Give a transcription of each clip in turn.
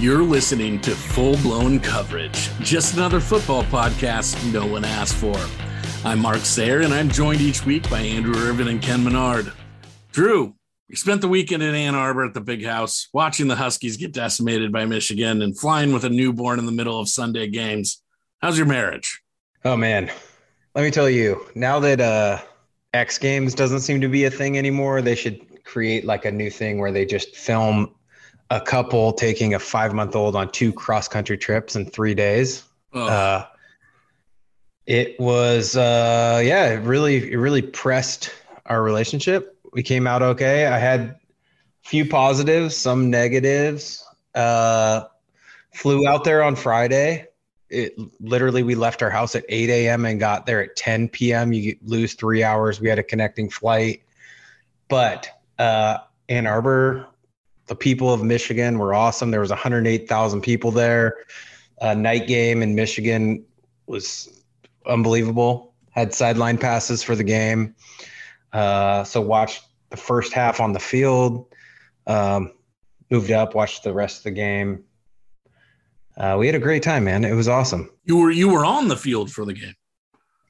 You're listening to Full-Blown Coverage, just another football podcast no one asked for. I'm Mark Sayre, and I'm joined each week by Andrew Irvin and Ken Menard. Drew, we spent the weekend in Ann Arbor at the Big House, watching the Huskies get decimated by Michigan and flying with a newborn in the middle of Sunday games. How's your marriage? Oh, man. Let me tell you, now that X Games doesn't seem to be a thing anymore, they should create like a new thing where they just film a couple taking a 5-month-old on 2 cross-country trips in 3 days. Oh. It really pressed our relationship. We came out okay. I had a few positives, some negatives. Flew out there on Friday. We left our house at 8 a.m. and got there at 10 p.m. You lose 3 hours. We had a connecting flight. But Ann Arbor, the people of Michigan were awesome. There was 108,000 people there. A night game in Michigan was unbelievable. Had sideline passes for the game. So watched the first half on the field. Moved up, watched the rest of the game. We had a great time, man. It was awesome. You were on the field for the game.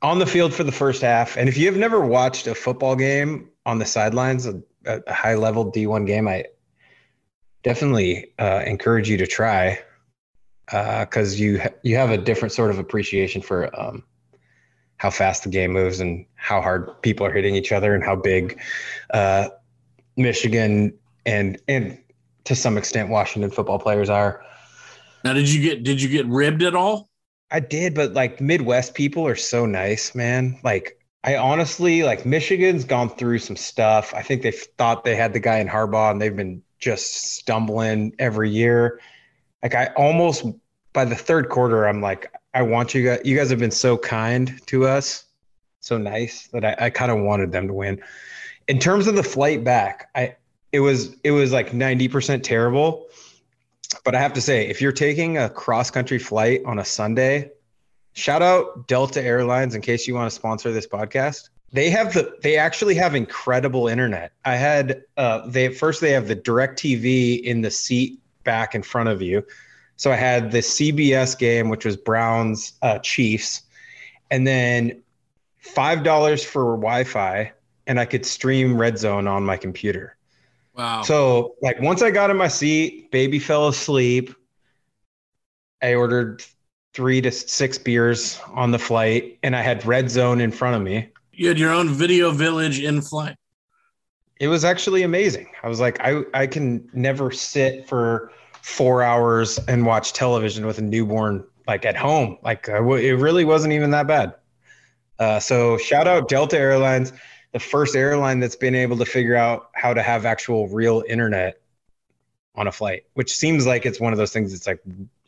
On the field for the first half. And if you have never watched a football game on the sidelines, a high-level D1 game, I definitely encourage you to try because you have a different sort of appreciation for how fast the game moves and how hard people are hitting each other and how big Michigan and to some extent Washington football players are. Now, did you get ribbed at all? I did, but like Midwest people are so nice, man. Like I honestly, like Michigan's gone through some stuff. I think they thought they had the guy in Harbaugh and they've been just stumbling every year. Like I almost by the third quarter, I'm like, I want you guys. You guys have been so kind to us. So nice that I kind of wanted them to win. In terms of the flight back, it was like 90% terrible. But I have to say, if you're taking a cross-country flight on a Sunday, shout out Delta Airlines in case you want to sponsor this podcast. They actually have incredible internet. I had they have the DirecTV in the seat back in front of you. So I had the CBS game, which was Browns Chiefs, and then $5 for Wi-Fi, and I could stream Red Zone on my computer. Wow. So, like, once I got in my seat, baby fell asleep. I ordered 3 to 6 beers on the flight, and I had Red Zone in front of me. You had your own video village in flight. It was actually amazing. I was like, I can never sit for 4 hours and watch television with a newborn, like, at home. Like, it really wasn't even that bad. So, shout out Delta Airlines. The first airline that's been able to figure out how to have actual real internet on a flight, which seems like it's one of those things that's like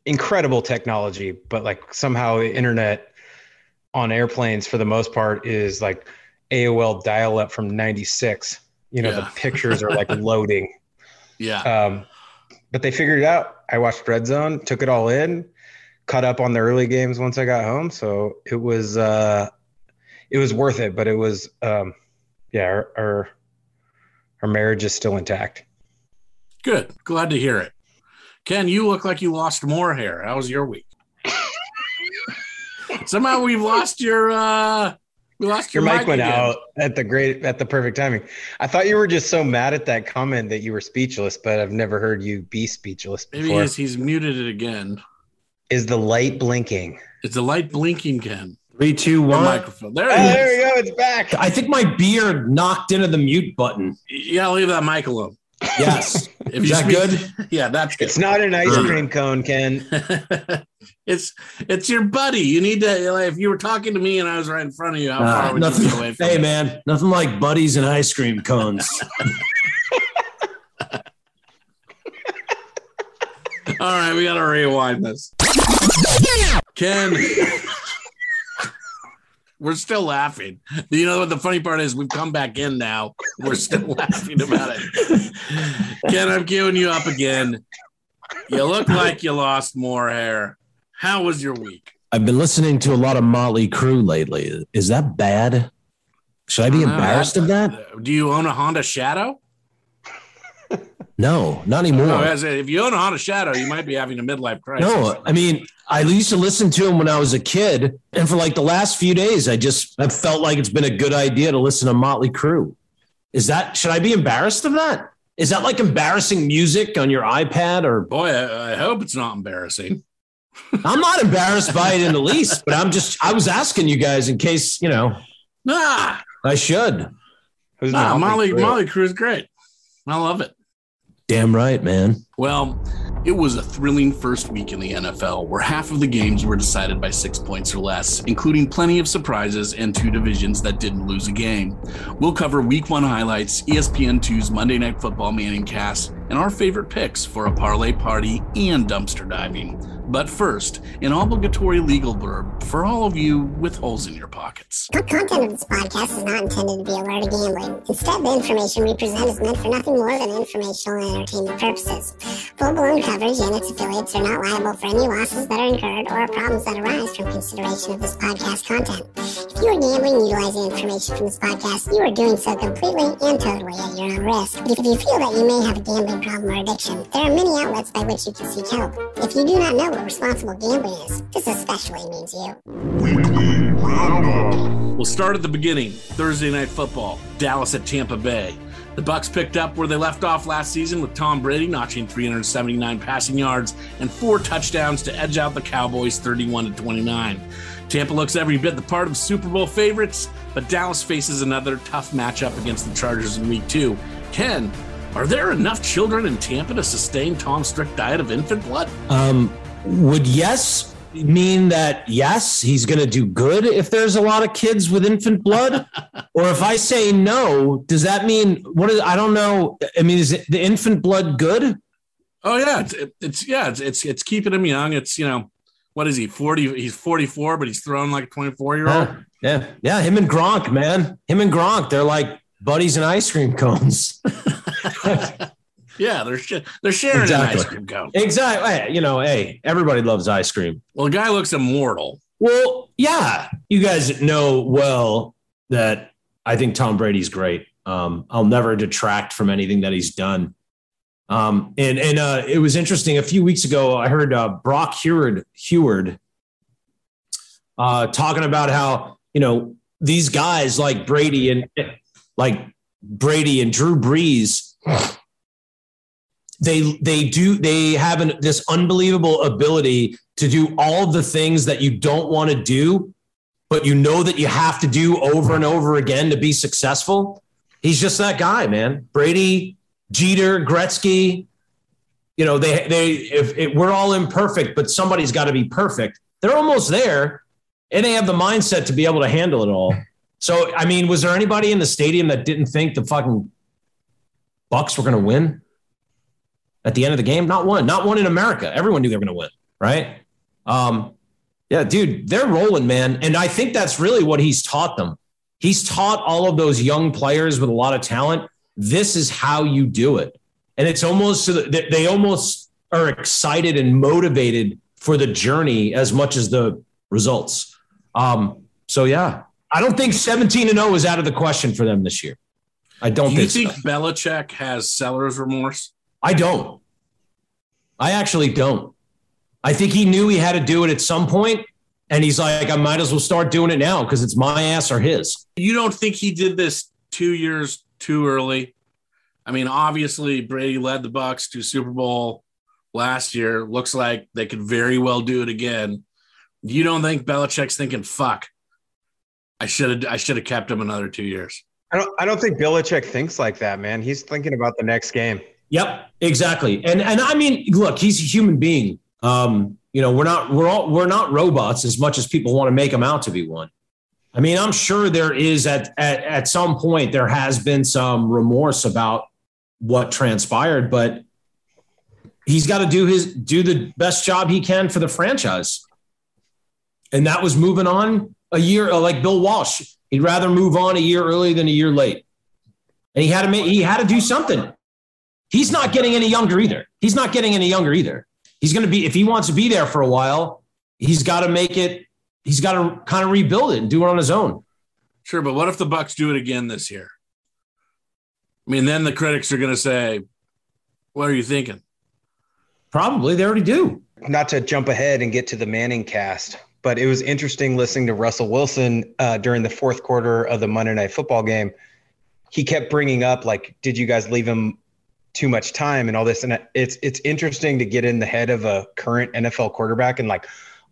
incredible technology, but like somehow internet on airplanes for the most part is like AOL dial up from 96, The pictures are like loading. Yeah. But they figured it out. I watched Red Zone, took it all in, caught up on the early games once I got home. So it was worth it, but it was, our marriage is still intact. Good. Glad to hear it. Ken, you look like you lost more hair. How was your week? Somehow we've lost your mic went again. Out at the perfect timing. I thought you were just so mad at that comment that you were speechless, but I've never heard you be speechless before. Maybe he's muted it again. Is the light blinking? It's the light blinking, Ken. 3, 2, 1. Microphone. There we go. It's back. I think my beard knocked into the mute button. You gotta leave that mic alone. Yes. Is that good? Yeah, that's good. It's not an ice cream cone, Ken. It's your buddy. You need to. Like, if you were talking to me and I was right in front of you, how far would you be away from? Hey, man, nothing like buddies and ice cream cones. All right, we gotta rewind this, Ken. We're still laughing. You know what the funny part is? We've come back in now. We're still laughing about it. Ken, I'm queuing you up again. You look like you lost more hair. How was your week? I've been listening to a lot of Motley Crue lately. Is that bad? Should I be embarrassed of that? Do you own a Honda Shadow? No, not anymore. No, if you own a Honda Shadow, you might be having a midlife crisis. No, I mean, I used to listen to him when I was a kid. And for like the last few days, I felt like it's been a good idea to listen to Motley Crue. Should I be embarrassed of that? Is that like embarrassing music on your iPad? Or boy, I hope it's not embarrassing. I'm not embarrassed by it in the least, but I was asking you guys in case, I should. Motley Crue is great. I love it. Damn right, man. Well, it was a thrilling first week in the NFL, where half of the games were decided by 6 points or less, including plenty of surprises and two divisions that didn't lose a game. We'll cover Week 1 highlights, ESPN2's Monday Night Football Manning Cast, and our favorite picks for a parlay party and dumpster diving. But first, an obligatory legal blurb for all of you with holes in your pockets. The content of this podcast is not intended to be a lure to gambling. Instead, the information we present is meant for nothing more than informational and entertainment purposes. Full-blown coverage and its affiliates are not liable for any losses that are incurred or problems that arise from consideration of this podcast content. If you are gambling utilizing information from this podcast, you are doing so completely and totally at your own risk. If you feel that you may have a gambling problem or addiction, there are many outlets by which you can seek help. If you do not know responsible gambling is, this especially means you. Weekly Roundup. We'll start at the beginning. Thursday Night Football, Dallas at Tampa Bay. The Bucs picked up where they left off last season with Tom Brady notching 379 passing yards and 4 touchdowns to edge out the Cowboys 31-29. Tampa looks every bit the part of Super Bowl favorites, but Dallas faces another tough matchup against the Chargers in Week 2. Ken, are there enough children in Tampa to sustain Tom's strict diet of infant blood? Would yes mean that, yes, he's going to do good if there's a lot of kids with infant blood? Or if I say no, does that mean I don't know. I mean, is the infant blood good? Oh, yeah. It's keeping him young. It's, what is he, 40? He's 44, but he's throwing like a 24-year-old. Yeah. Him and Gronk, man. They're like buddies and ice cream cones. Yeah, they're sharing an ice cream cone. Exactly. Hey, everybody loves ice cream. Well, the guy looks immortal. Well, yeah. You guys know well that I think Tom Brady's great. I'll never detract from anything that he's done. And it was interesting. A few weeks ago, I heard Brock Heward talking about how, these guys like Brady and Drew Brees They have this unbelievable ability to do all the things that you don't want to do, but that you have to do over and over again to be successful. He's just that guy, man. Brady, Jeter, Gretzky. We're all imperfect, but somebody's got to be perfect. They're almost there, and they have the mindset to be able to handle it all. So, I mean, was there anybody in the stadium that didn't think the fucking Bucs were going to win? At the end of the game, not one in America. Everyone knew they were going to win, right? Yeah, dude, they're rolling, man. And I think that's really what he's taught them. He's taught all of those young players with a lot of talent, this is how you do it. And it's almost they almost are excited and motivated for the journey as much as the results. So, yeah, I don't think 17-0 is out of the question for them this year. I don't think so. Do you think Belichick has seller's remorse? I don't. I actually don't. I think he knew he had to do it at some point, and he's like, I might as well start doing it now because it's my ass or his. You don't think he did this 2 years too early? I mean, obviously, Brady led the Bucs to Super Bowl last year. Looks like they could very well do it again. You don't think Belichick's thinking, fuck, I should have kept him another 2 years? I don't think Belichick thinks like that, man. He's thinking about the next game. Yep, exactly. And I mean, look, he's a human being. We're not robots as much as people want to make him out to be one. I mean, I'm sure there is at some point there has been some remorse about what transpired, but he's got to do the best job he can for the franchise. And that was moving on a year, like Bill Walsh. He'd rather move on a year early than a year late. And he had to do something. He's not getting any younger either. He's going to be, if he wants to be there for a while, he's got to kind of rebuild it and do it on his own. Sure. But what if the Bucs do it again this year? I mean, then the critics are going to say, What are you thinking? Probably they already do. Not to jump ahead and get to the Manning cast, but it was interesting listening to Russell Wilson during the fourth quarter of the Monday Night Football game. He kept bringing up, like, did you guys leave him too much time and all this? And it's interesting to get in the head of a current NFL quarterback, and like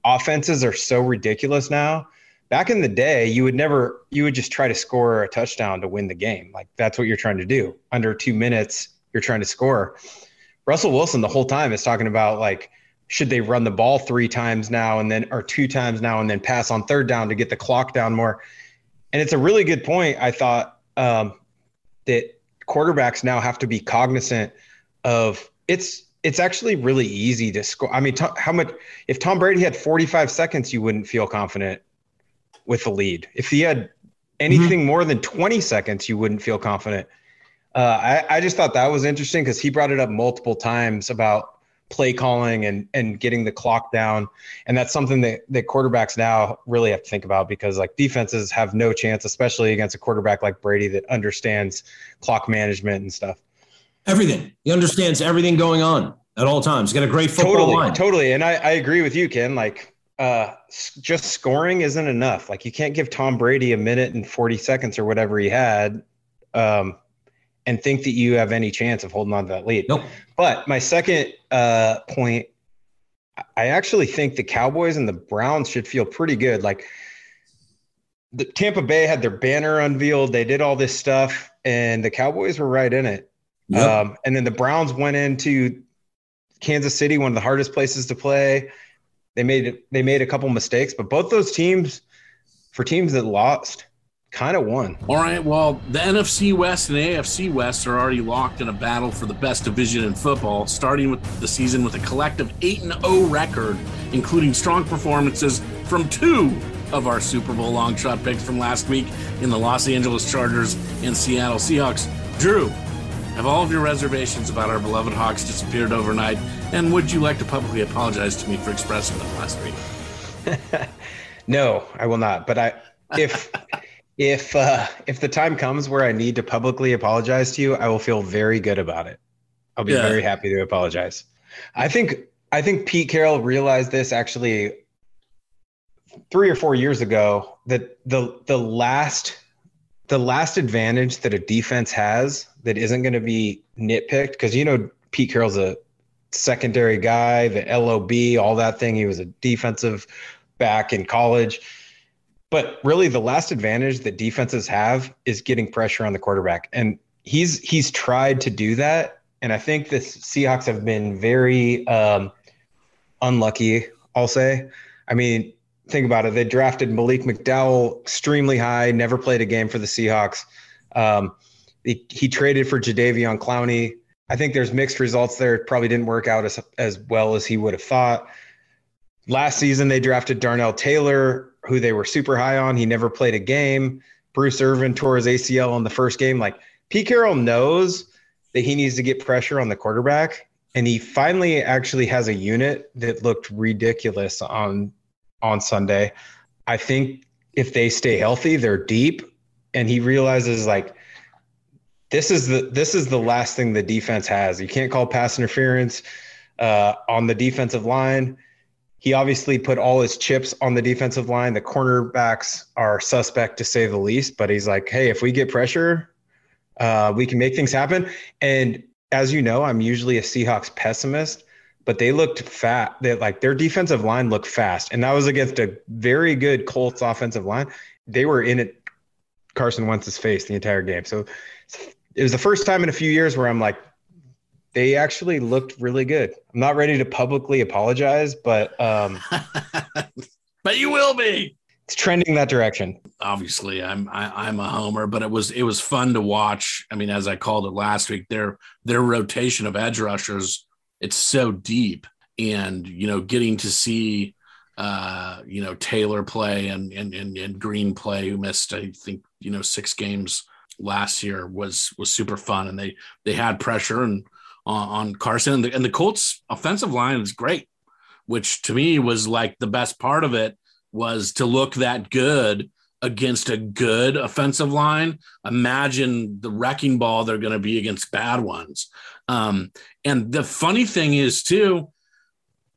offenses are so ridiculous now. Back in the day, you would just try to score a touchdown to win the game. Like, that's what you're trying to do. Under 2 minutes, you're trying to score. Russell Wilson the whole time is talking about, like, should they run the ball three times now and then, or two times now and then pass on third down to get the clock down more. And it's a really good point. I thought that quarterbacks now have to be cognizant of it's actually really easy to score. I mean, if Tom Brady had 45 seconds, you wouldn't feel confident with the lead. If he had anything more than 20 seconds, you wouldn't feel confident. I just thought that was interesting because he brought it up multiple times about play calling and getting the clock down. And that's something that quarterbacks now really have to think about, because like defenses have no chance, especially against a quarterback like Brady that understands clock management and stuff. Everything. He understands everything going on at all times. He's got a great football mind. Totally. And I agree with you, Ken. Like just scoring isn't enough. Like you can't give Tom Brady a minute and 40 seconds or whatever he had and think that you have any chance of holding on to that lead. Nope. But my second point, I actually think the Cowboys and the Browns should feel pretty good. Like the Tampa Bay had their banner unveiled. They did all this stuff and the Cowboys were right in it. Yep. And then the Browns went into Kansas City, one of the hardest places to play. They made a couple mistakes, but both those teams, for teams that lost, kind of won. All right, well, the NFC West and AFC West are already locked in a battle for the best division in football, starting with the season with a collective 8-0 record, including strong performances from two of our Super Bowl long shot picks from last week in the Los Angeles Chargers and Seattle Seahawks. Drew, have all of your reservations about our beloved Hawks disappeared overnight, and would you like to publicly apologize to me for expressing them last week? No, I will not, but If the time comes where I need to publicly apologize to you, I will feel very good about it. I'll be very happy to apologize. I think Pete Carroll realized this actually 3 or 4 years ago, that the last advantage that a defense has that isn't going to be nitpicked, because you know Pete Carroll's a secondary guy, the LOB, all that thing. He was a defensive back in college. But really the last advantage that defenses have is getting pressure on the quarterback. And he's tried to do that. And I think the Seahawks have been very unlucky, I'll say. I mean, think about it. They drafted Malik McDowell extremely high, never played a game for the Seahawks. He traded for Jadeveon Clowney. I think there's mixed results there. It probably didn't work out as well as he would have thought. Last season, they drafted Darnell Taylor, who they were super high on. He never played a game. Bruce Irvin tore his ACL on the first game. Like, Pete Carroll knows that he needs to get pressure on the quarterback, and he finally actually has a unit that looked ridiculous on Sunday. I think if they stay healthy, they're deep, and he realizes, like, this is the last thing the defense has. You can't call pass interference on the defensive line. He obviously put all his chips on the defensive line. The cornerbacks are suspect, to say the least, but he's like, hey, if we get pressure, we can make things happen. And as you know, I'm usually a Seahawks pessimist, but they looked fat. Their defensive line looked fast, and that was against a very good Colts offensive line. They were in it, Carson Wentz's face the entire game. So it was the first time in a few years where I'm like, they actually looked really good. I'm not ready to publicly apologize, but but you will be. It's trending that direction. Obviously, I'm a homer, but it was fun to watch. I mean, as I called it last week, their rotation of edge rushers, it's so deep, and you know, getting to see you know, Taylor play and Green play, who missed, I think, you know, 6 games last year, was super fun, and they had pressure and. On Carson, and the Colts offensive line is great, which to me was like the best part of it, was to look that good against a good offensive line, imagine the wrecking ball they're going to be against bad ones. And the funny thing is, too,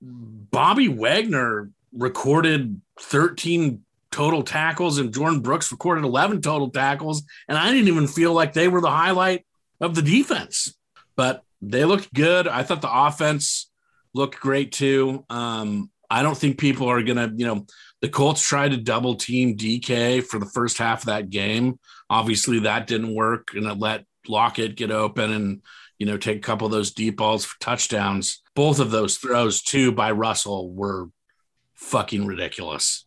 Bobby Wagner recorded 13 total tackles and Jordan Brooks recorded 11 total tackles. And I didn't even feel like they were the highlight of the defense, but they looked good. I thought the offense looked great too. I don't think people are going to, the Colts tried to double team DK for the first half of that game. Obviously that didn't work, and it let Lockett get open and, take a couple of those deep balls for touchdowns. Both of those throws too by Russell were fucking ridiculous.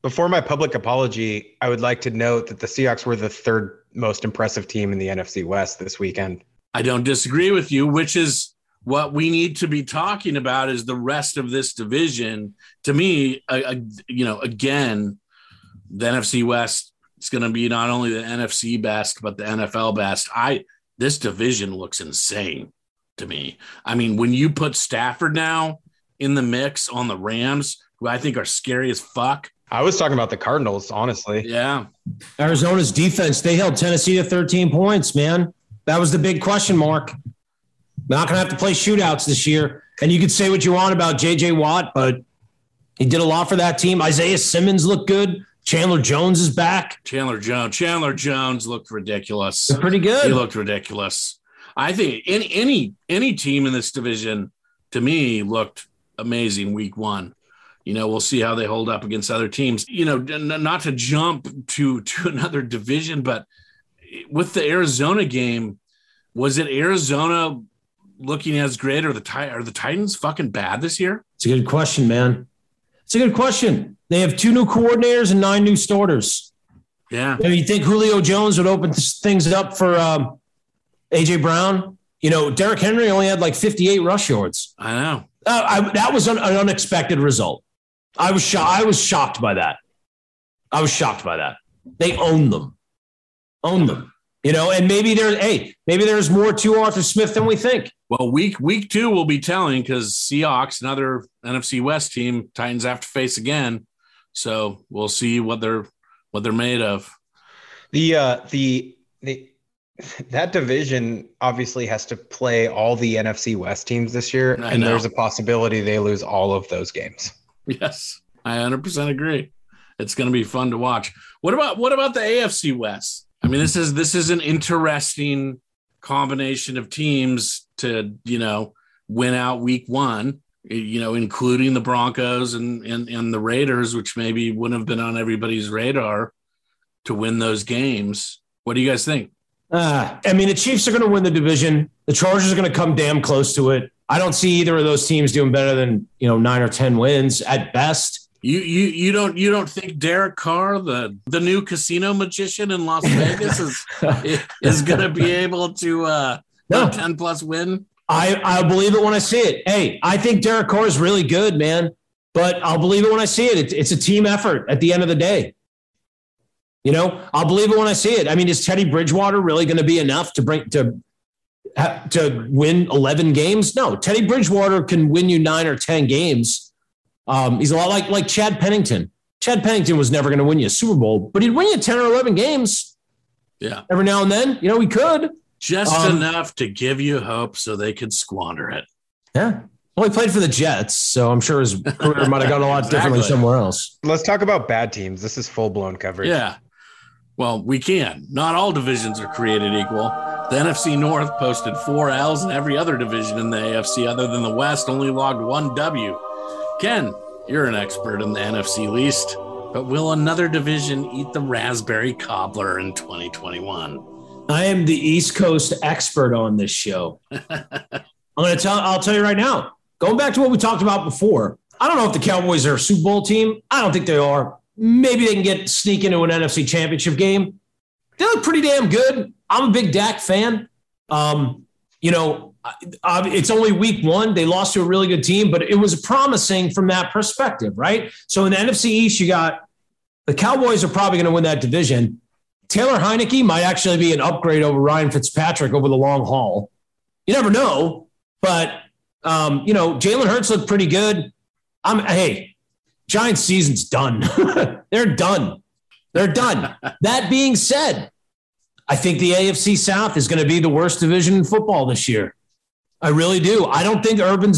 Before my public apology, I would like to note that the Seahawks were the third most impressive team in the NFC West this weekend. I don't disagree with you, which is what we need to be talking about is the rest of this division. To me, again, the NFC West is going to be not only the NFC best, but the NFL best. This division looks insane to me. I mean, when you put Stafford now in the mix on the Rams, who I think are scary as fuck. I was talking about the Cardinals, honestly. Yeah. Arizona's defense, they held Tennessee to 13 points, man. That was the big question mark. We're not going to have to play shootouts this year. And you could say what you want about J.J. Watt, but he did a lot for that team. Isaiah Simmons looked good. Chandler Jones is back. Chandler Jones looked ridiculous. They're pretty good. He looked ridiculous. I think any team in this division, to me, looked amazing week one. We'll see how they hold up against other teams. Not to jump to another division, but with the Arizona game, was it Arizona looking as great, or are the Titans fucking bad this year? It's a good question, man. They have 2 new coordinators and 9 new starters. Yeah. You think Julio Jones would open things up for A.J. Brown? Derrick Henry only had 58 rush yards. I know. That was an unexpected result. I was shocked by that. They own them. And maybe there's more to Arthur Smith than we think. Well, week 2 will be telling, because Seahawks, another NFC West team, Titans have to face again. So we'll see what they're made of. That division obviously has to play all the NFC West teams this year, and there's a possibility they lose all of those games. Yes, I 100% agree. It's going to be fun to watch. What about the AFC West? I mean, this is an interesting combination of teams to, win out week one, including the Broncos and the Raiders, which maybe wouldn't have been on everybody's radar to win those games. What do you guys think? The Chiefs are going to win the division. The Chargers are going to come damn close to it. I don't see either of those teams doing better than, 9 or 10 wins at best. You don't think Derek Carr, the new casino magician in Las Vegas, is going to be able to a 10-plus win? I believe it when I see it. Hey, I think Derek Carr is really good, man, but I'll believe it when I see it. It's a team effort at the end of the day. I'll believe it when I see it. I mean, is Teddy Bridgewater really going to be enough to win 11 games? No, Teddy Bridgewater can win you 9 or 10 games. He's a lot like Chad Pennington. Chad Pennington was never going to win you a Super Bowl, but he'd win you 10 or 11 games. Yeah. Every now and then, he could. Just enough to give you hope so they could squander it. Yeah. Well, he played for the Jets, so I'm sure his career might have gone a lot differently somewhere else. Let's talk about bad teams. This is full-blown coverage. Yeah. Well, we can. Not all divisions are created equal. The NFC North posted 4 L's, and every other division in the AFC other than the West only logged 1 W. Ken, you're an expert in the NFC East, but will another division eat the raspberry cobbler in 2021? I am the East Coast expert on this show. I'll tell you right now, going back to what we talked about before, I don't know if the Cowboys are a Super Bowl team. I don't think they are. Maybe they can sneak into an NFC Championship game. They look pretty damn good. I'm a big Dak fan. It's only week one. They lost to a really good team, but it was promising from that perspective, right? So in the NFC East, you got the Cowboys are probably going to win that division. Taylor Heineke might actually be an upgrade over Ryan Fitzpatrick over the long haul. You never know, but, Jalen Hurts looked pretty good. Giants season's done. They're done. They're done. That being said, I think the AFC South is going to be the worst division in football this year. I really do. I don't think Urban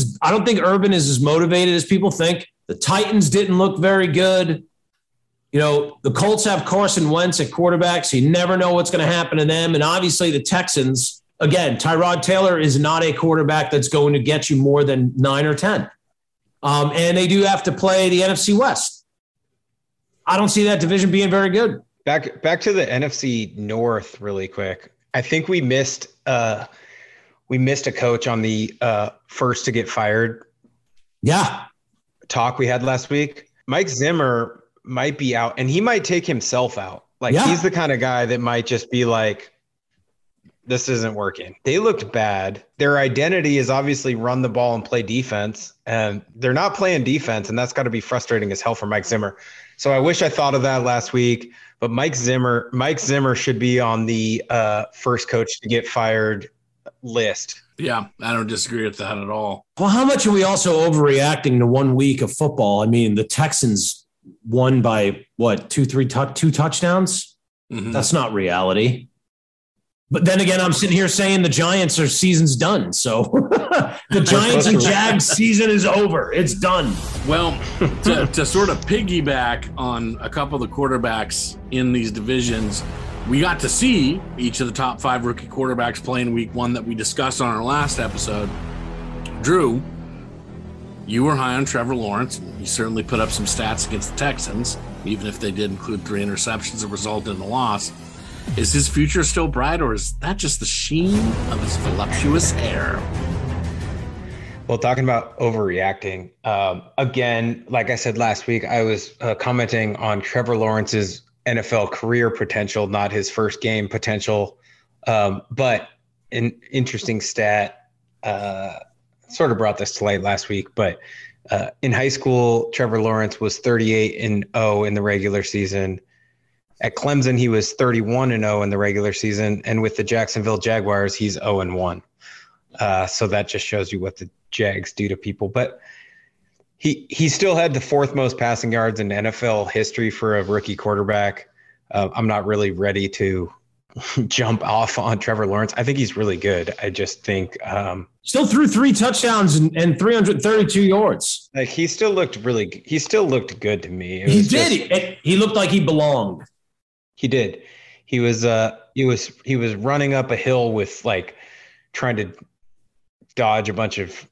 is as motivated as people think. The Titans didn't look very good. You know, the Colts have Carson Wentz at quarterback, so you never know what's going to happen to them. And obviously the Texans, again, Tyrod Taylor is not a quarterback that's going to get you more than 9 or 10. And they do have to play the NFC West. I don't see that division being very good. Back to the NFC North really quick. I think we missed a coach on the first to get fired. Yeah. Talk we had last week. Mike Zimmer might be out, and he might take himself out. Like, yeah. He's the kind of guy that might just be like, this isn't working. They looked bad. Their identity is obviously run the ball and play defense, and they're not playing defense, and that's got to be frustrating as hell for Mike Zimmer. So I wish I thought of that last week, but Mike Zimmer should be on the first coach to get fired list. Yeah, I don't disagree with that at all. Well, how much are we also overreacting to 1 week of football? I mean, the Texans won by what, two touchdowns? Mm-hmm. That's not reality. But then again, I'm sitting here saying the Giants' season's done. So the Giants and Jags season is over. It's done. Well, to sort of piggyback on a couple of the quarterbacks in these divisions, we got to see each of the top 5 rookie quarterbacks play in week 1 that we discussed on our last episode. Drew, you were high on Trevor Lawrence. He certainly put up some stats against the Texans, even if they did include 3 interceptions that resulted in a loss. Is his future still bright, or is that just the sheen of his voluptuous hair? Well, talking about overreacting, again, like I said last week, I was commenting on Trevor Lawrence's NFL career potential, not his first game potential. But an interesting stat, sort of brought this to light last week, but in high school, Trevor Lawrence was 38-0 in the regular season. At Clemson, he was 31-0 in the regular season, and with the Jacksonville Jaguars, he's 0-1. So that just shows you what the Jags do to people. But he still had the 4th most passing yards in NFL history for a rookie quarterback. I'm not really ready to jump off on Trevor Lawrence. I think he's really good. I just think still threw 3 touchdowns and 332 yards. Like, he still looked good to me. He did. He looked like he belonged. He did. He was running up a hill with, like, trying to dodge a bunch of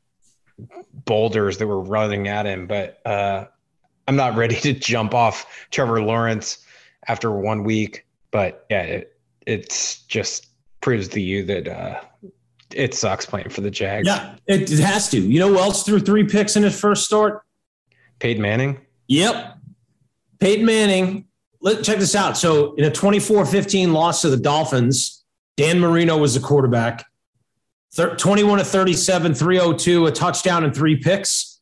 boulders that were running at him. But I'm not ready to jump off Trevor Lawrence after 1 week. But yeah, it's just proves to you that it sucks playing for the Jags. Yeah, it has to. You know who else threw 3 picks in his first start? Peyton Manning. Yep, Peyton Manning. Check this out. So in a 24-15 loss to the Dolphins, Dan Marino was the quarterback. 21-37, 302, a touchdown and 3 picks.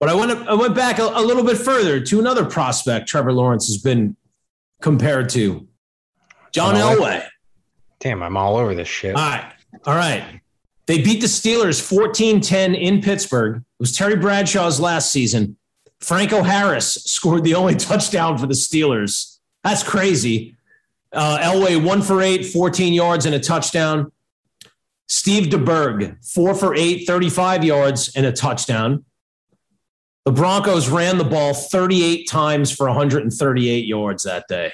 But I went back a little bit further to another prospect Trevor Lawrence has been compared to, John Elway. Damn, I'm all over this shit. All right. They beat the Steelers 14-10 in Pittsburgh. It was Terry Bradshaw's last season. Franco Harris scored the only touchdown for the Steelers. That's crazy. Elway 1 for 8, 14 yards and a touchdown. Steve DeBerg 4 for 8, 35 yards and a touchdown. The Broncos ran the ball 38 times for 138 yards that day.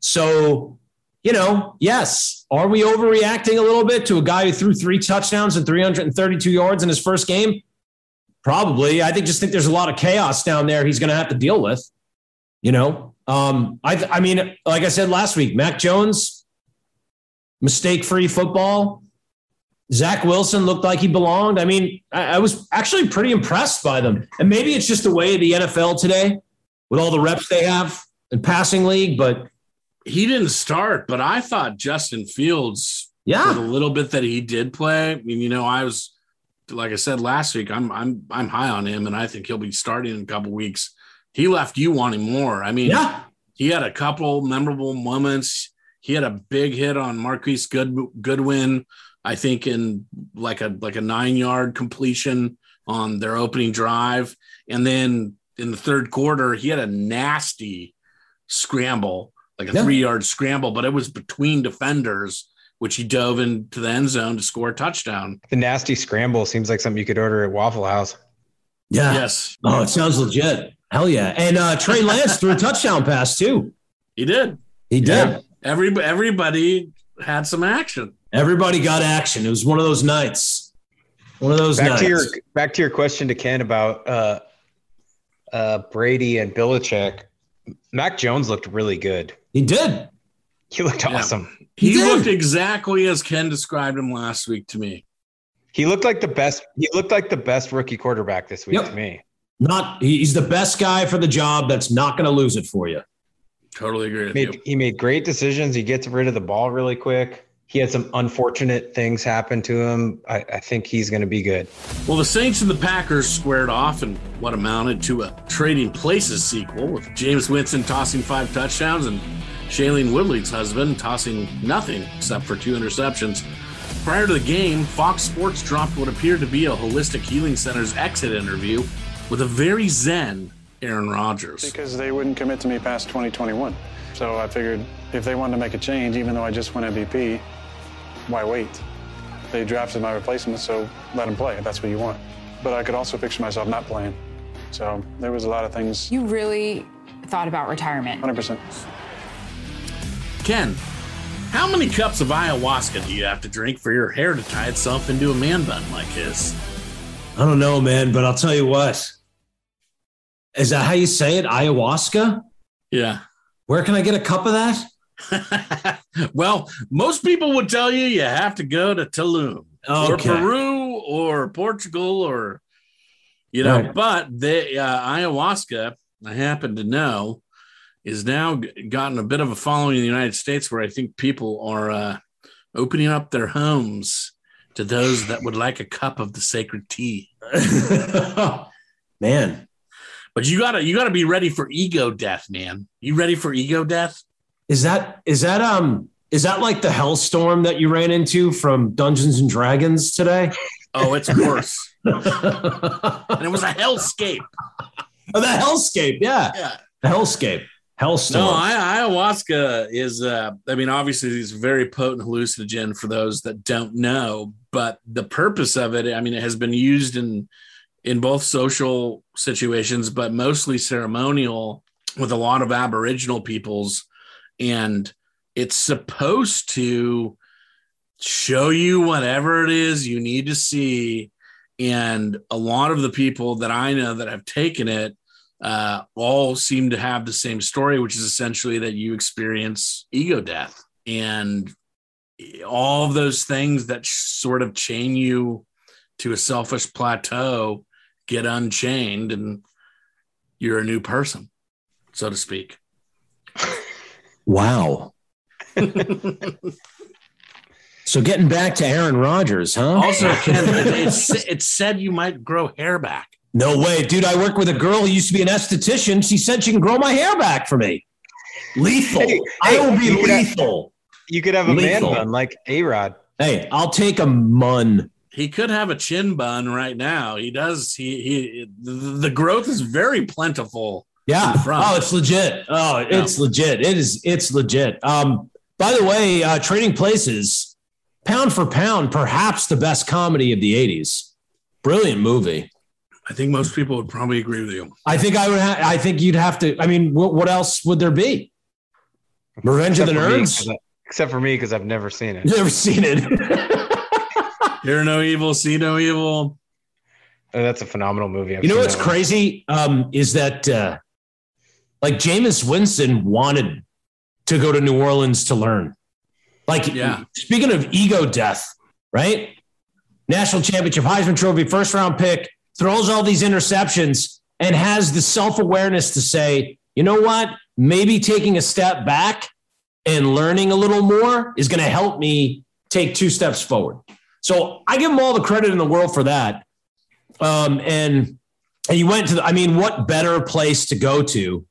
So, you know, yes. Are we overreacting a little bit to a guy who threw 3 touchdowns and 332 yards in his first game? Probably. I just think there's a lot of chaos down there he's going to have to deal with, you know. I mean, like I said last week, Mac Jones, mistake-free football. Zach Wilson looked like he belonged. I mean, I was actually pretty impressed by them. And maybe it's just the way of the NFL today with all the reps they have in passing league, but he didn't start, but I thought Justin Fields, the little bit that he did play. I mean, you know, I was, like I said last week, I'm high on him, and I think he'll be starting in a couple weeks. He left you wanting more. I mean, He had a couple memorable moments. He had a big hit on Marquise Goodwin, I think, in like a 9-yard completion on their opening drive, and then in the 3rd quarter, he had a nasty scramble, like a 3-yard scramble, but it was between defenders, which he dove into the end zone to score a touchdown. The nasty scramble seems like something you could order at Waffle House. Yeah. Yes. Oh, it sounds legit. Hell yeah. And Trey Lance threw a touchdown pass too. He did. He did. Yeah. Everybody had some action. Everybody got action. It was one of those nights. One of those nights. Back to your question to Ken about Brady and Belichick. Mac Jones looked really good. He did. He looked awesome. He looked exactly as Ken described him last week to me. He looked like the best. He looked like the best rookie quarterback this week to me. He's the best guy for the job. That's not going to lose it for you. Totally agree with you. He made great decisions. He gets rid of the ball really quick. He had some unfortunate things happen to him. I think he's going to be good. Well, the Saints and the Packers squared off in what amounted to a Trading Places sequel, with Jameis Winston tossing 5 touchdowns and Shailene Woodley's husband tossing nothing except for 2 interceptions. Prior to the game, Fox Sports dropped what appeared to be a Holistic Healing Center's exit interview with a very zen Aaron Rodgers. Because they wouldn't commit to me past 2021. So I figured if they wanted to make a change, even though I just won MVP, why wait? They drafted my replacement, so let him play if that's what you want. But I could also picture myself not playing. So there was a lot of things. You really thought about retirement. 100%. Ken, how many cups of ayahuasca do you have to drink for your hair to tie itself into a man bun like his? I don't know, man, but I'll tell you what. Is that how you say it? Ayahuasca? Yeah. Where can I get a cup of that? Well, most people would tell you you have to go to Tulum or Peru or Portugal or, you know, but the ayahuasca, I happen to know, is now gotten a bit of a following in the United States, where I think people are opening up their homes to those that would like a cup of the sacred tea. Man. But you gotta be ready for ego death, man. You ready for ego death? Is that like the hellstorm that you ran into from Dungeons and Dragons today? Oh, it's worse. And it was a hellscape. Oh, the hellscape, yeah. The hellscape. Hellstorm. No, ayahuasca is, obviously it's a very potent hallucinogen for those that don't know, but the purpose of it, it has been used in both social situations, but mostly ceremonial with a lot of Aboriginal peoples. And it's supposed to show you whatever it is you need to see. And a lot of the people that I know that have taken it all seem to have the same story, which is essentially that you experience ego death and all of those things that sort of chain you to a selfish plateau, get unchained, and you're a new person, so to speak. Wow. So getting back to Aaron Rodgers, huh? Also, Ken, it said you might grow hair back. No way, dude. I work with a girl who used to be an esthetician. She said she can grow my hair back for me. Lethal. Hey, I will be lethal. You could have a man bun like A-Rod. Hey, I'll take a mun. He could have a chin bun right now. He does. He the growth is very plentiful. Yeah. Oh, it's legit. Oh, it's legit. It's legit. By the way, Trading Places, pound for pound, perhaps the best comedy of the 80s. Brilliant movie. I think most people would probably agree with you. I think I would. I think you'd have to. What else would there be? Revenge of the Nerds. Except for me, because I've never seen it. Never seen it. Hear no evil, see no evil. Oh, that's a phenomenal movie. You know what's crazy is that Jameis Winston wanted to go to New Orleans to learn. Speaking of ego death, right? National championship, Heisman Trophy, first round pick, throws all these interceptions and has the self-awareness to say, you know what? Maybe taking a step back and learning a little more is going to help me take 2 steps forward. So I give him all the credit in the world for that. And he went to what better place to go to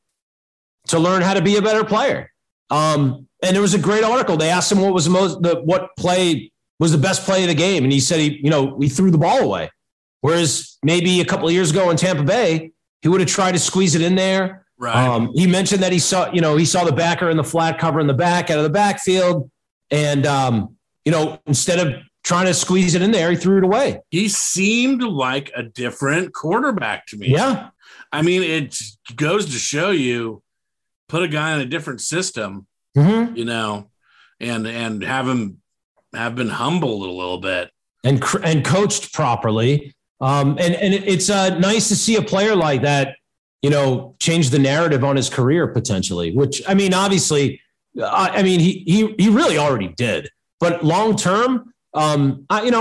learn how to be a better player? And there was a great article. They asked him what play was the best play of the game. And he said, he threw the ball away. Whereas maybe a couple of years ago in Tampa Bay, he would have tried to squeeze it in there. Right. He mentioned that he saw the backer in the flat covering the back out of the backfield. And, instead of trying to squeeze it in there, he threw it away. He seemed like a different quarterback to me. Yeah. I mean, it goes to show you, put a guy in a different system, mm-hmm. and have him have been humbled a little bit. And coached properly. And it's nice to see a player like that, change the narrative on his career potentially, which, I mean, obviously, he really already did, but long-term, I'm kind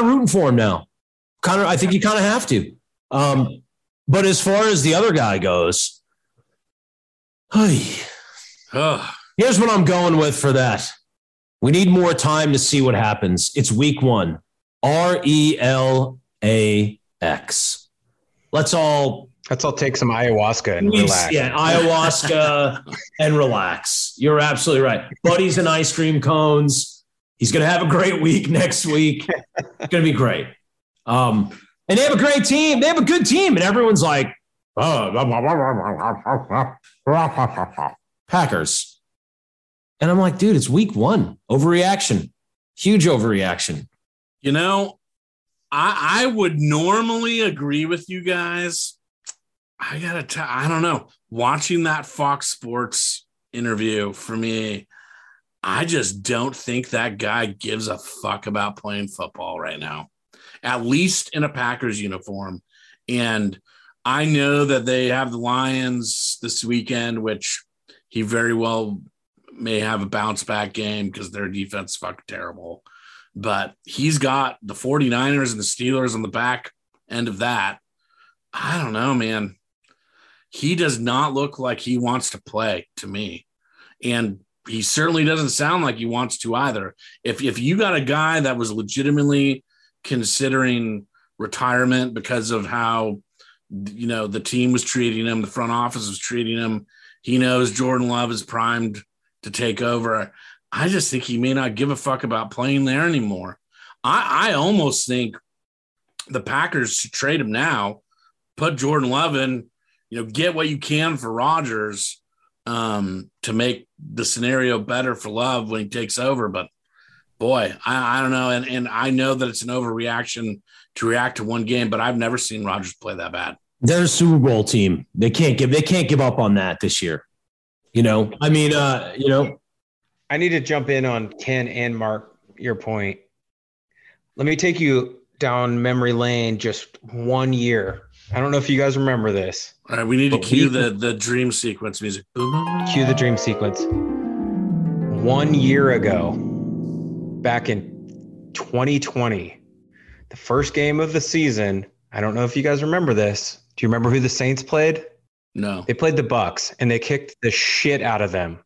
of rooting for him now. I think you kind of have to. But as far as the other guy goes, here's what I'm going with for that. We need more time to see what happens. It's week one. RELAX. Let's all take some ayahuasca and relax. Yeah, ayahuasca and relax. You're absolutely right. Buddies and ice cream cones. He's going to have a great week next week. It's going to be great. And they have a great team. They have a good team. And everyone's like, Packers. And I'm like, dude, it's week one. Overreaction. Huge overreaction. I would normally agree with you guys. I got to tell, I don't know. Watching that Fox Sports interview, for me, I just don't think that guy gives a fuck about playing football right now, at least in a Packers uniform. And I know that they have the Lions this weekend, which he very well may have a bounce back game because their defense is fucking terrible. But he's got the 49ers and the Steelers on the back end of that. I don't know, man. He does not look like he wants to play to me. And he certainly doesn't sound like he wants to either. If you got a guy that was legitimately considering retirement because of how, the team was treating him, the front office was treating him, he knows Jordan Love is primed to take over. I just think he may not give a fuck about playing there anymore. I almost think the Packers should trade him now, put Jordan Love in, get what you can for Rodgers to make the scenario better for Love when he takes over. But, boy, I don't know. And I know that it's an overreaction to react to one game, but I've never seen Rodgers play that bad. They're a Super Bowl team. They can't give up on that this year. I need to jump in on Ken and Mark, your point. Let me take you down memory lane just 1 year. I don't know if you guys remember this. All right, we need to cue the dream sequence music. Cue the dream sequence. 1 year ago, back in 2020, the first game of the season, I don't know if you guys remember this. Do you remember who the Saints played? No. They played the Bucs, and they kicked the shit out of them.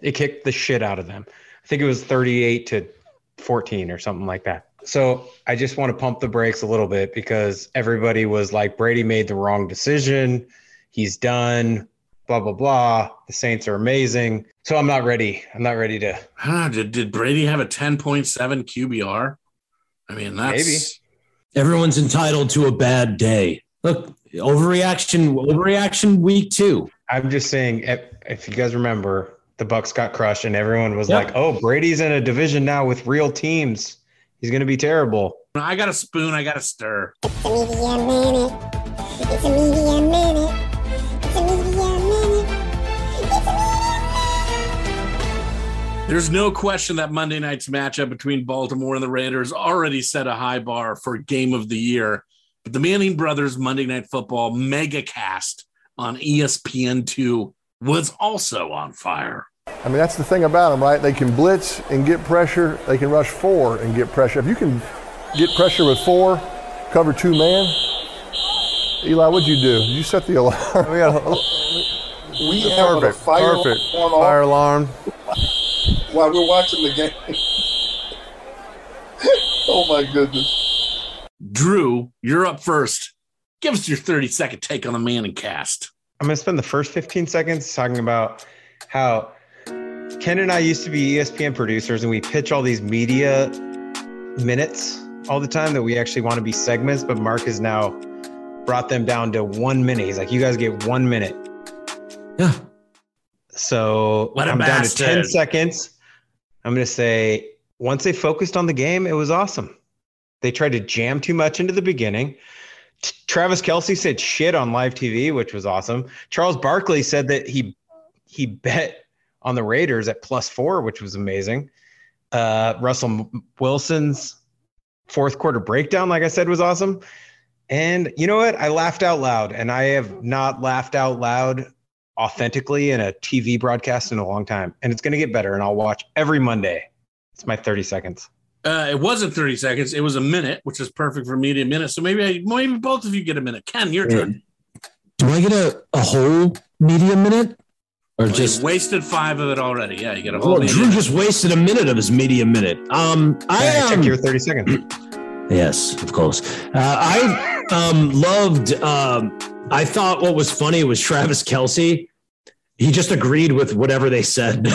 It kicked the shit out of them. I think it was 38-14 or something like that. So I just want to pump the brakes a little bit because everybody was like, Brady made the wrong decision. He's done, blah, blah, blah. The Saints are amazing. So I'm not ready. to. Did Brady have a 10.7 QBR? I mean, that's... Maybe. Everyone's entitled to a bad day. Look, overreaction week 2. I'm just saying, if you guys remember... The Bucs got crushed, and everyone was like, oh, Brady's in a division now with real teams. He's going to be terrible. I got a spoon. I got a stir. It's a media minute. It's a media minute. It's a media minute. It's a media minute. There's no question that Monday night's matchup between Baltimore and the Raiders already set a high bar for game of the year. But the Manning Brothers Monday Night Football megacast on ESPN2 was also on fire. I mean, that's the thing about them, right? They can blitz and get pressure. They can rush four and get pressure. If you can get pressure with four, cover two man. Eli, what'd you do? Did you set the alarm? We have a fire alarm while we're watching the game. Oh, my goodness. Drew, you're up first. Give us your 30-second take on the Manning cast. I'm going to spend the first 15 seconds talking about how Ken and I used to be ESPN producers, and we pitch all these media minutes all the time that we actually want to be segments, but Mark has now brought them down to 1 minute. He's like, you guys get 1 minute. Yeah. So I'm down to 10 seconds. I'm going to say, once they focused on the game, it was awesome. They tried to jam too much into the beginning. Travis Kelce said shit on live TV, which was awesome. Charles Barkley said that he bet on the Raiders at +4, which was amazing. Russell Wilson's fourth quarter breakdown, like I said, was awesome. And you know what? I laughed out loud, and I have not laughed out loud authentically in a TV broadcast in a long time. And it's going to get better, and I'll watch every Monday. It's my 30 seconds. It wasn't 30 seconds. It was a minute, which is perfect for media minute. So maybe both of you get a minute. Ken, your turn. Do I get a whole media minute? Or well, just wasted 5 of it already. Yeah, you get a whole minute. Drew just wasted a minute of his media minute. Check your 30 seconds. Yes, of course. I thought what was funny was Travis Kelce. He just agreed with whatever they said.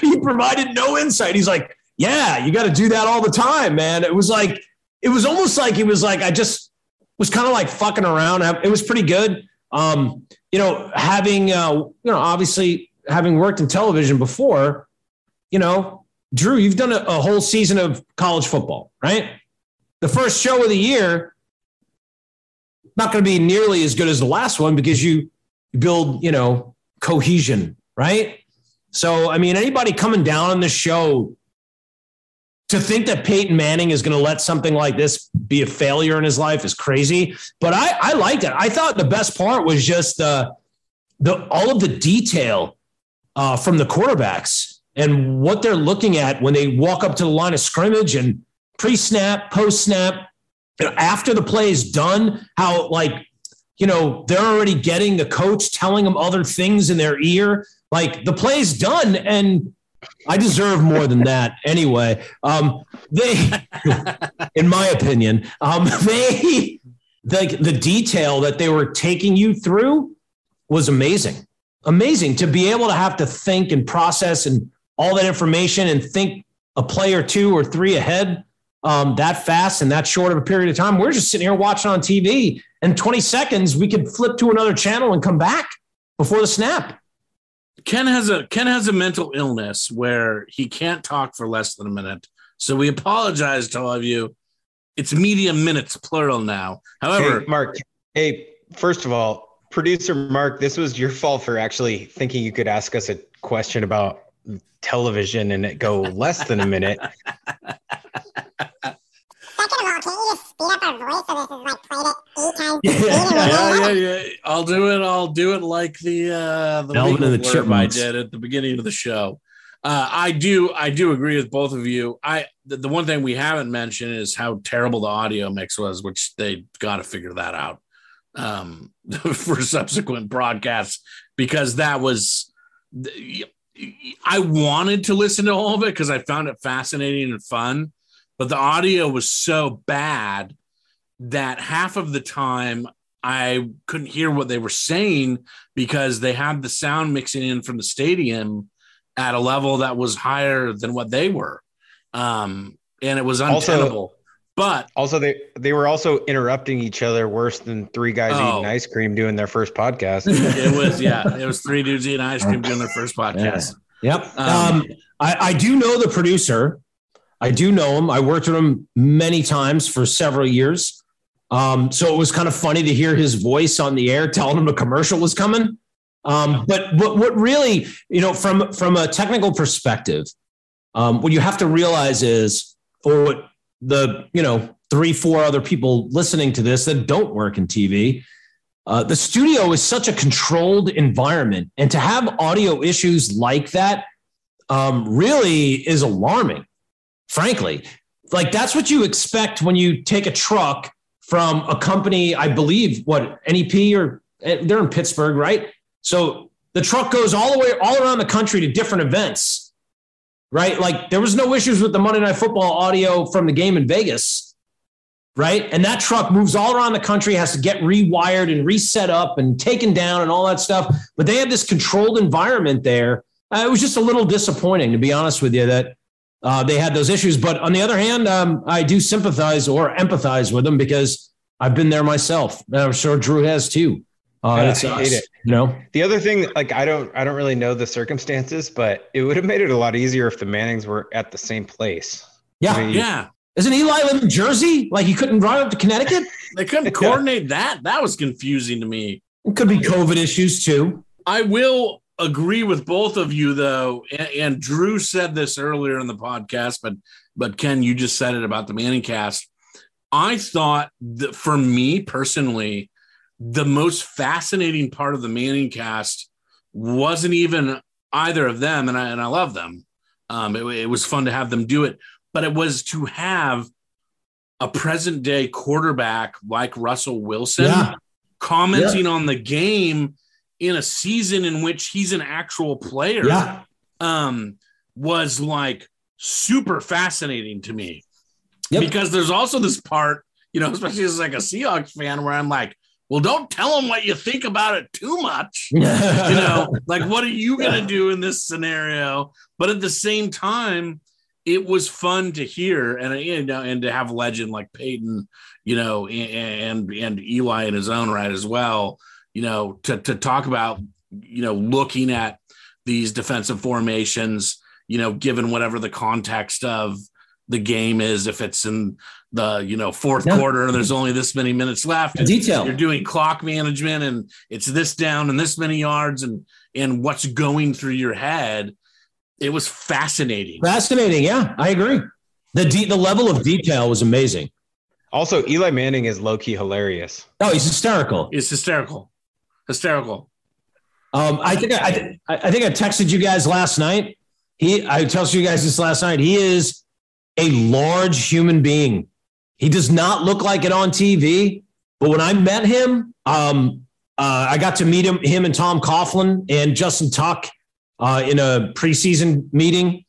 He provided no insight. He's like, yeah, you got to do that all the time, man. It was almost like I just was kind of like fucking around. It was pretty good. Having worked in television before, Drew, you've done a whole season of college football, right? The first show of the year, not going to be nearly as good as the last one because you build, cohesion, right? So, anybody coming down on this show to think that Peyton Manning is going to let something like this be a failure in his life is crazy. But I liked it. I thought the best part was just all of the detail from the quarterbacks and what they're looking at when they walk up to the line of scrimmage and pre-snap, post-snap, after the play is done, how they're already getting the coach telling them other things in their ear. Like the play's done and I deserve more than that. Anyway, in my opinion, the detail that they were taking you through was amazing. Amazing to be able to have to think and process and all that information and think a play or two or three ahead that fast and that short of a period of time. We're just sitting here watching on TV and 20 seconds, we could flip to another channel and come back before the snap. Ken has a mental illness where he can't talk for less than a minute. So we apologize to all of you. It's media minutes, plural now. However, Mark, first of all, producer Mark, this was your fault for actually thinking you could ask us a question about television and it go less than a minute. Second of all, can you just speed up our voice so this is like played it 8 times? Yeah. I'll do it like the Elvin and the Chipmunks I did at the beginning of the show. I do agree with both of you. The one thing we haven't mentioned is how terrible the audio mix was, which they got to figure that out for subsequent broadcasts because that was. I wanted to listen to all of it because I found it fascinating and fun. But the audio was so bad that half of the time I couldn't hear what they were saying because they had the sound mixing in from the stadium at a level that was higher than what they were. And it was untenable. They were also interrupting each other worse than 3 guys eating ice cream doing their first podcast. It was 3 dudes eating ice cream doing their first podcast. Yeah. Yep. I do know the producer. I do know him. I worked with him many times for several years. So it was kind of funny to hear his voice on the air telling him a commercial was coming. But what really, from a technical perspective, what you have to realize is, or what the, 3-4 other people listening to this that don't work in TV, the studio is such a controlled environment. And to have audio issues like that really is alarming. Frankly, like that's what you expect when you take a truck from a company, I believe, NEP or they're in Pittsburgh, right? So the truck goes all around the country to different events, right? Like there was no issues with the Monday Night Football audio from the game in Vegas, right? And that truck moves all around the country, has to get rewired and reset up and taken down and all that stuff. But they have this controlled environment there. It was just a little disappointing, to be honest with you, that they had those issues. But on the other hand, I do sympathize or empathize with them because I've been there myself. And I'm sure Drew has too. And it's us, you know? The other thing, like, I don't really know the circumstances, but it would have made it a lot easier if the Mannings were at the same place. Yeah. I mean, yeah. Isn't Eli live in Jersey? Like, he couldn't run up to Connecticut? They couldn't coordinate that. That was confusing to me. It could be COVID issues too. I will agree with both of you though. And Drew said this earlier in the podcast, but Ken, you just said it about the Manning cast. I thought that for me personally, the most fascinating part of the Manning cast wasn't even either of them. And I love them. It was fun to have them do it, but it was to have a present day quarterback like Russell Wilson commenting on the game in a season in which he's an actual player was like super fascinating to me because there's also this part, you know, especially as like a Seahawks fan where I'm like, well, don't tell them what you think about it too much. You know, like, what are you going to do in this scenario? But at the same time, it was fun to hear and to have a legend like Peyton, you know, and Eli in his own right as well, you know, to talk about, you know, looking at these defensive formations, you know, given whatever the context of the game is, if it's in the, you know, fourth quarter and there's only this many minutes left, detail. You're doing clock management and it's this down and this many yards and what's going through your head. It was fascinating. Fascinating, yeah, I agree. The level of detail was amazing. Also, Eli Manning is low-key hilarious. Oh, he's hysterical. He's hysterical. I think I texted you guys last night. I texted you guys this last night. He is a large human being. He does not look like it on TV, but when I met him, I got to meet him and Tom Coughlin and Justin Tuck. In a preseason meeting,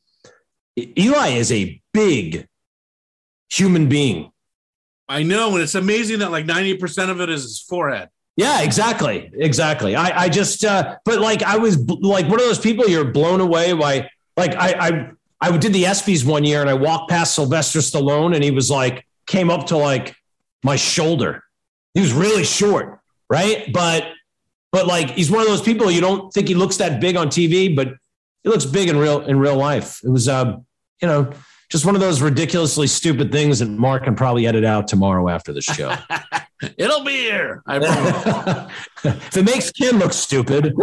Eli is a big human being. I know, and it's amazing that like 90% of it is his forehead. Yeah, exactly. I just, but like I was like one of those people you're blown away by. Like I did the ESPYs one year, and I walked past Sylvester Stallone, and he was like came up to like my shoulder. He was really short, right? But like he's one of those people you don't think he looks that big on TV, but he looks big in real life. It was, you know, just one of those ridiculously stupid things that Mark can probably edit out tomorrow after the show. It'll be here. I promise. If it makes Ken look stupid.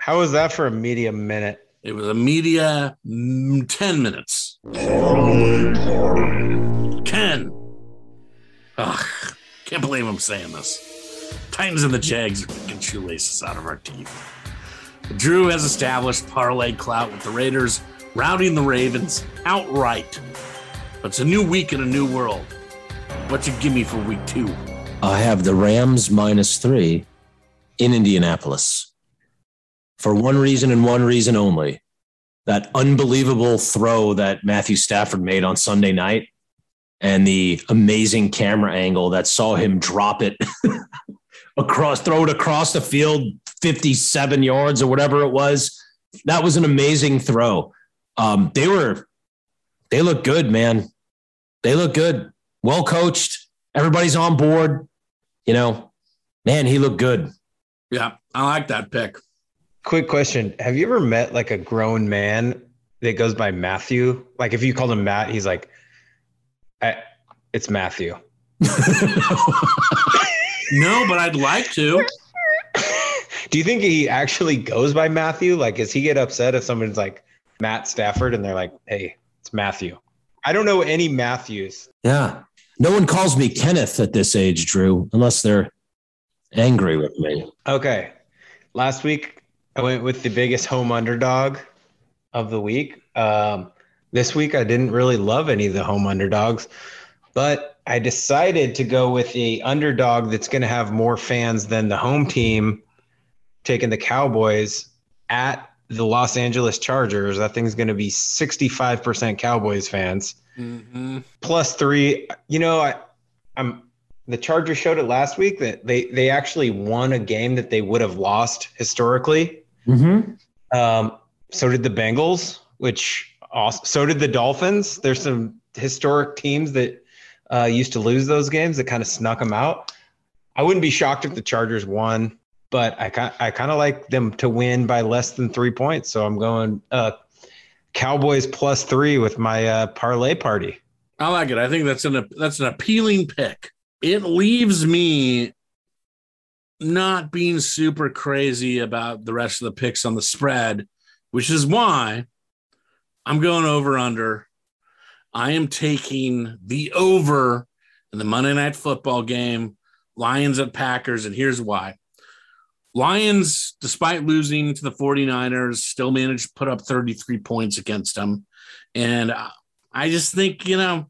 How was that for a media minute? It was a media 10 minutes. Ken, ugh, can't believe I'm saying this. Titans and the Jags are picking shoelaces out of our teeth. Drew has established parlay clout with the Raiders, routing the Ravens outright. But it's a new week and a new world. What you give me for week two? I have the Rams -3 in Indianapolis. For one reason and one reason only. That unbelievable throw that Matthew Stafford made on Sunday night and the amazing camera angle that saw him drop it throw it across the field, 57 yards or whatever it was. That was an amazing throw. They look good, man. They look good. Well coached. Everybody's on board. You know, man, he looked good. Yeah, I like that pick. Quick question. Have you ever met like a grown man that goes by Matthew? Like if you called him Matt, he's like, it's Matthew. No, but I'd like to. Do you think he actually goes by Matthew? Like, does he get upset if someone's like Matt Stafford and they're like, hey, it's Matthew? I don't know any Matthews. Yeah. No one calls me Kenneth at this age, Drew, unless they're angry with me. Okay. Last week, I went with the biggest home underdog of the week. This week, I didn't really love any of the home underdogs, but I decided to go with the underdog that's going to have more fans than the home team, taking the Cowboys at the Los Angeles Chargers. That thing's going to be 65% Cowboys fans, +3. You know, the Chargers showed it last week that they actually won a game that they would have lost historically. Mm-hmm. So did the Bengals, so did the Dolphins. There's some historic teams that used to lose those games that kind of snuck them out. I wouldn't be shocked if the Chargers won. but I kind of like them to win by less than 3 points. So I'm going Cowboys +3 with my parlay party. I like it. I think that's an appealing pick. It leaves me not being super crazy about the rest of the picks on the spread, which is why I'm going over under. I am taking the over in the Monday Night Football game, Lions at Packers, and here's why. Lions, despite losing to the 49ers, still managed to put up 33 points against them. And I just think, you know,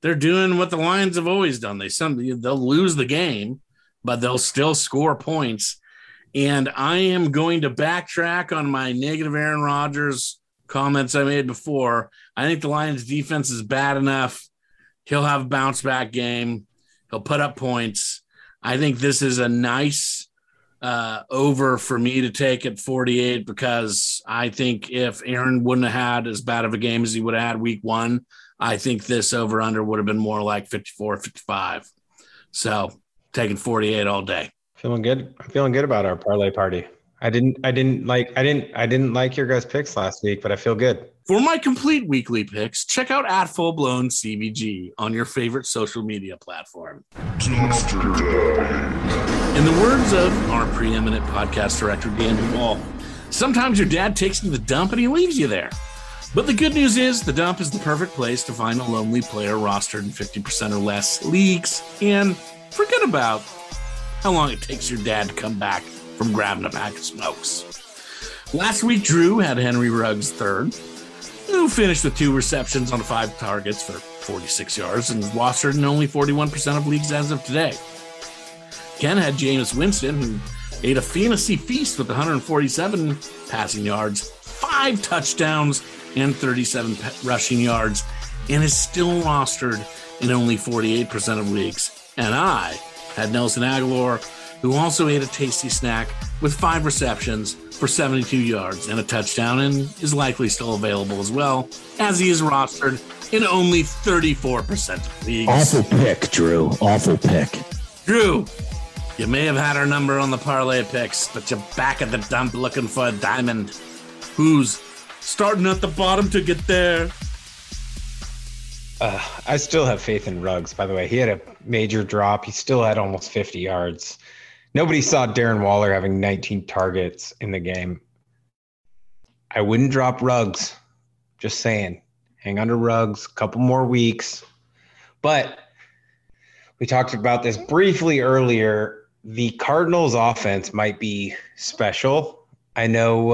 they're doing what the Lions have always done. They'll lose the game, but they'll still score points. And I am going to backtrack on my negative Aaron Rodgers comments I made before. I think the Lions defense is bad enough. He'll have a bounce back game. He'll put up points. I think this is a nice over for me to take at 48, because I think if Aaron wouldn't have had as bad of a game as he would have had week one, I think this over under would have been more like 54, 55. So taking 48 all day. Feeling good. I'm feeling good about our parlay party. I didn't like your guys' picks last week, but I feel good. For my complete weekly picks, check out @FullBlownCBG on your favorite social media platform. In the words of our preeminent podcast director, Dan Duvall, sometimes your dad takes you to the dump and he leaves you there. But the good news is the dump is the perfect place to find a lonely player rostered in 50% or less leagues and forget about how long it takes your dad to come back from grabbing a pack of smokes. Last week, Drew had Henry Ruggs third, who finished with 2 receptions on 5 targets for 46 yards and was rostered in only 41% of leagues as of today. Ken had Jameis Winston, who ate a fantasy feast with 147 passing yards, 5 touchdowns, and 37 rushing yards, and is still rostered in only 48% of leagues. And I had Nelson Aguilar, who also ate a tasty snack with 5 receptions for 72 yards and a touchdown, and is likely still available as well, as he is rostered in only 34% of leagues. Awful pick, Drew. Awful pick. Drew, you may have had our number on the parlay picks, but you're back at the dump looking for a diamond. Who's starting at the bottom to get there? I still have faith in Ruggs, by the way. He had a major drop. He still had almost 50 yards. Nobody saw Darren Waller having 19 targets in the game. I wouldn't drop Ruggs. Just saying. Hang on to Ruggs. A couple more weeks. But we talked about this briefly earlier. The Cardinals offense might be special. I know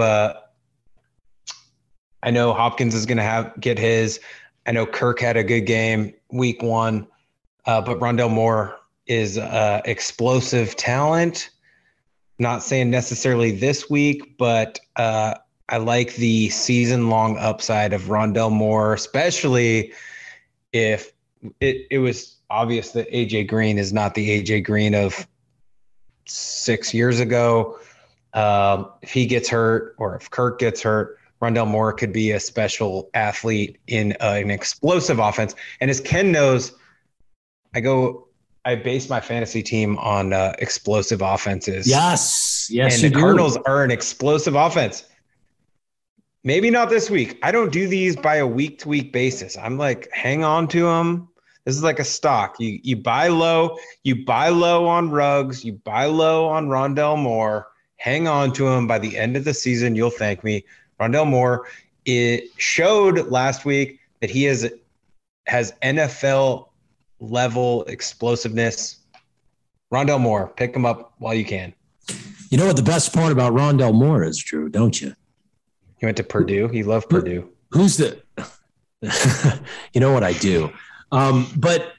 Hopkins is going to get his. I know Kirk had a good game week one, but Rondale Moore is explosive talent. Not saying necessarily this week, but I like the season-long upside of Rondale Moore, especially if it was obvious that A.J. Green is not the A.J. Green of 6 years ago. If he gets hurt or if Kirk gets hurt, Rondale Moore could be a special athlete in an explosive offense. And as Ken knows, I base my fantasy team on explosive offenses. Yes. And the Cardinals are an explosive offense. Maybe not this week. I don't do these by a week-to-week basis. I'm like, hang on to them. This is like a stock. You buy low on Ruggs. You buy low on Rondale Moore. Hang on to him. By the end of the season, you'll thank me. Rondale Moore, it showed last week that he has NFL level explosiveness. Rondale Moore, pick him up while you can. You know what the best part about Rondale Moore is, Drew, don't you? He went to Purdue. He loved Purdue. Who's the – you know what I do. But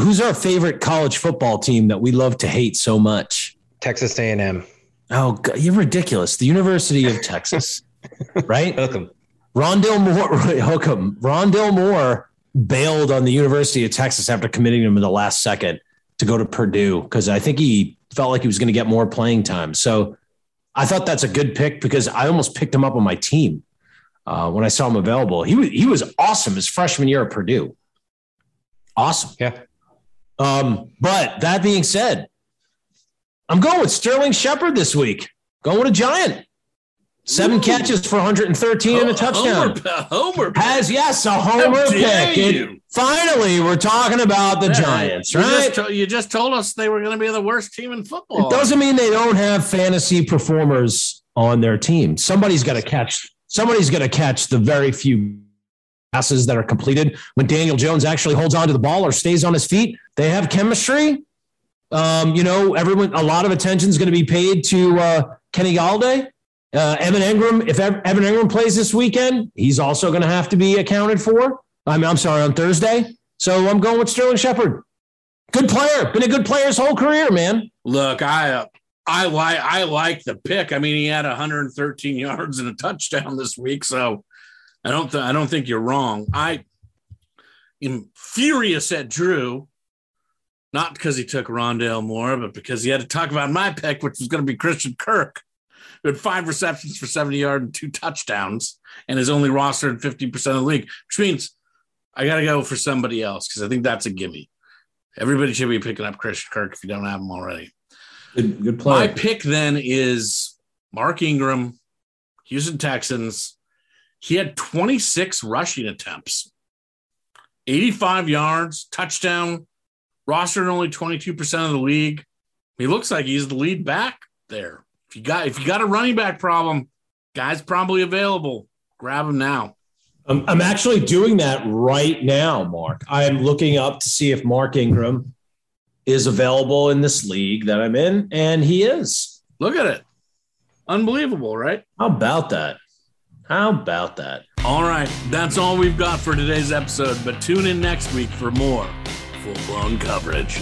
who's our favorite college football team that we love to hate so much? Texas A&M. Oh, God, you're ridiculous. The University of Texas, right? Hook 'em. Rondale Moore bailed on the University of Texas after committing him in the last second to go to Purdue, because I think he felt like he was going to get more playing time. So I thought that's a good pick, because I almost picked him up on my team when I saw him available. He was awesome his freshman year at Purdue. Awesome. Yeah. But that being said, I'm going with Sterling Shepard this week. Going with a Giant. 7 Ooh. Catches for 113 and a touchdown. Homer pick. A homer pick. Finally, we're talking about the Giants, right? You just told us they were going to be the worst team in football. It doesn't mean they don't have fantasy performers on their team. Somebody's got to catch the very few passes that are completed. When Daniel Jones actually holds onto the ball or stays on his feet, they have chemistry. A lot of attention is going to be paid to Kenny Galladay. Evan Engram, if Evan Engram plays this weekend, he's also going to have to be accounted for. On Thursday. So I'm going with Sterling Shepard. Good player. Been a good player his whole career, man. Look, I like the pick. I mean, he had 113 yards and a touchdown this week, so I don't think you're wrong. I am furious at Drew, not because he took Rondale Moore, but because he had to talk about my pick, which was going to be Christian Kirk. Who had 5 receptions for 70 yards and 2 touchdowns and is only rostered in 50% of the league, which means I got to go for somebody else because I think that's a gimme. Everybody should be picking up Christian Kirk if you don't have him already. Good play. My pick then is Mark Ingram, Houston Texans. He had 26 rushing attempts, 85 yards, touchdown, rostered only 22% of the league. He looks like he's the lead back there. If you got a running back problem, guy's probably available. Grab him now. I'm actually doing that right now, Mark. I am looking up to see if Mark Ingram is available in this league that I'm in, and he is. Look at it. Unbelievable, right? How about that? All right. That's all we've got for today's episode, but tune in next week for more full-blown coverage.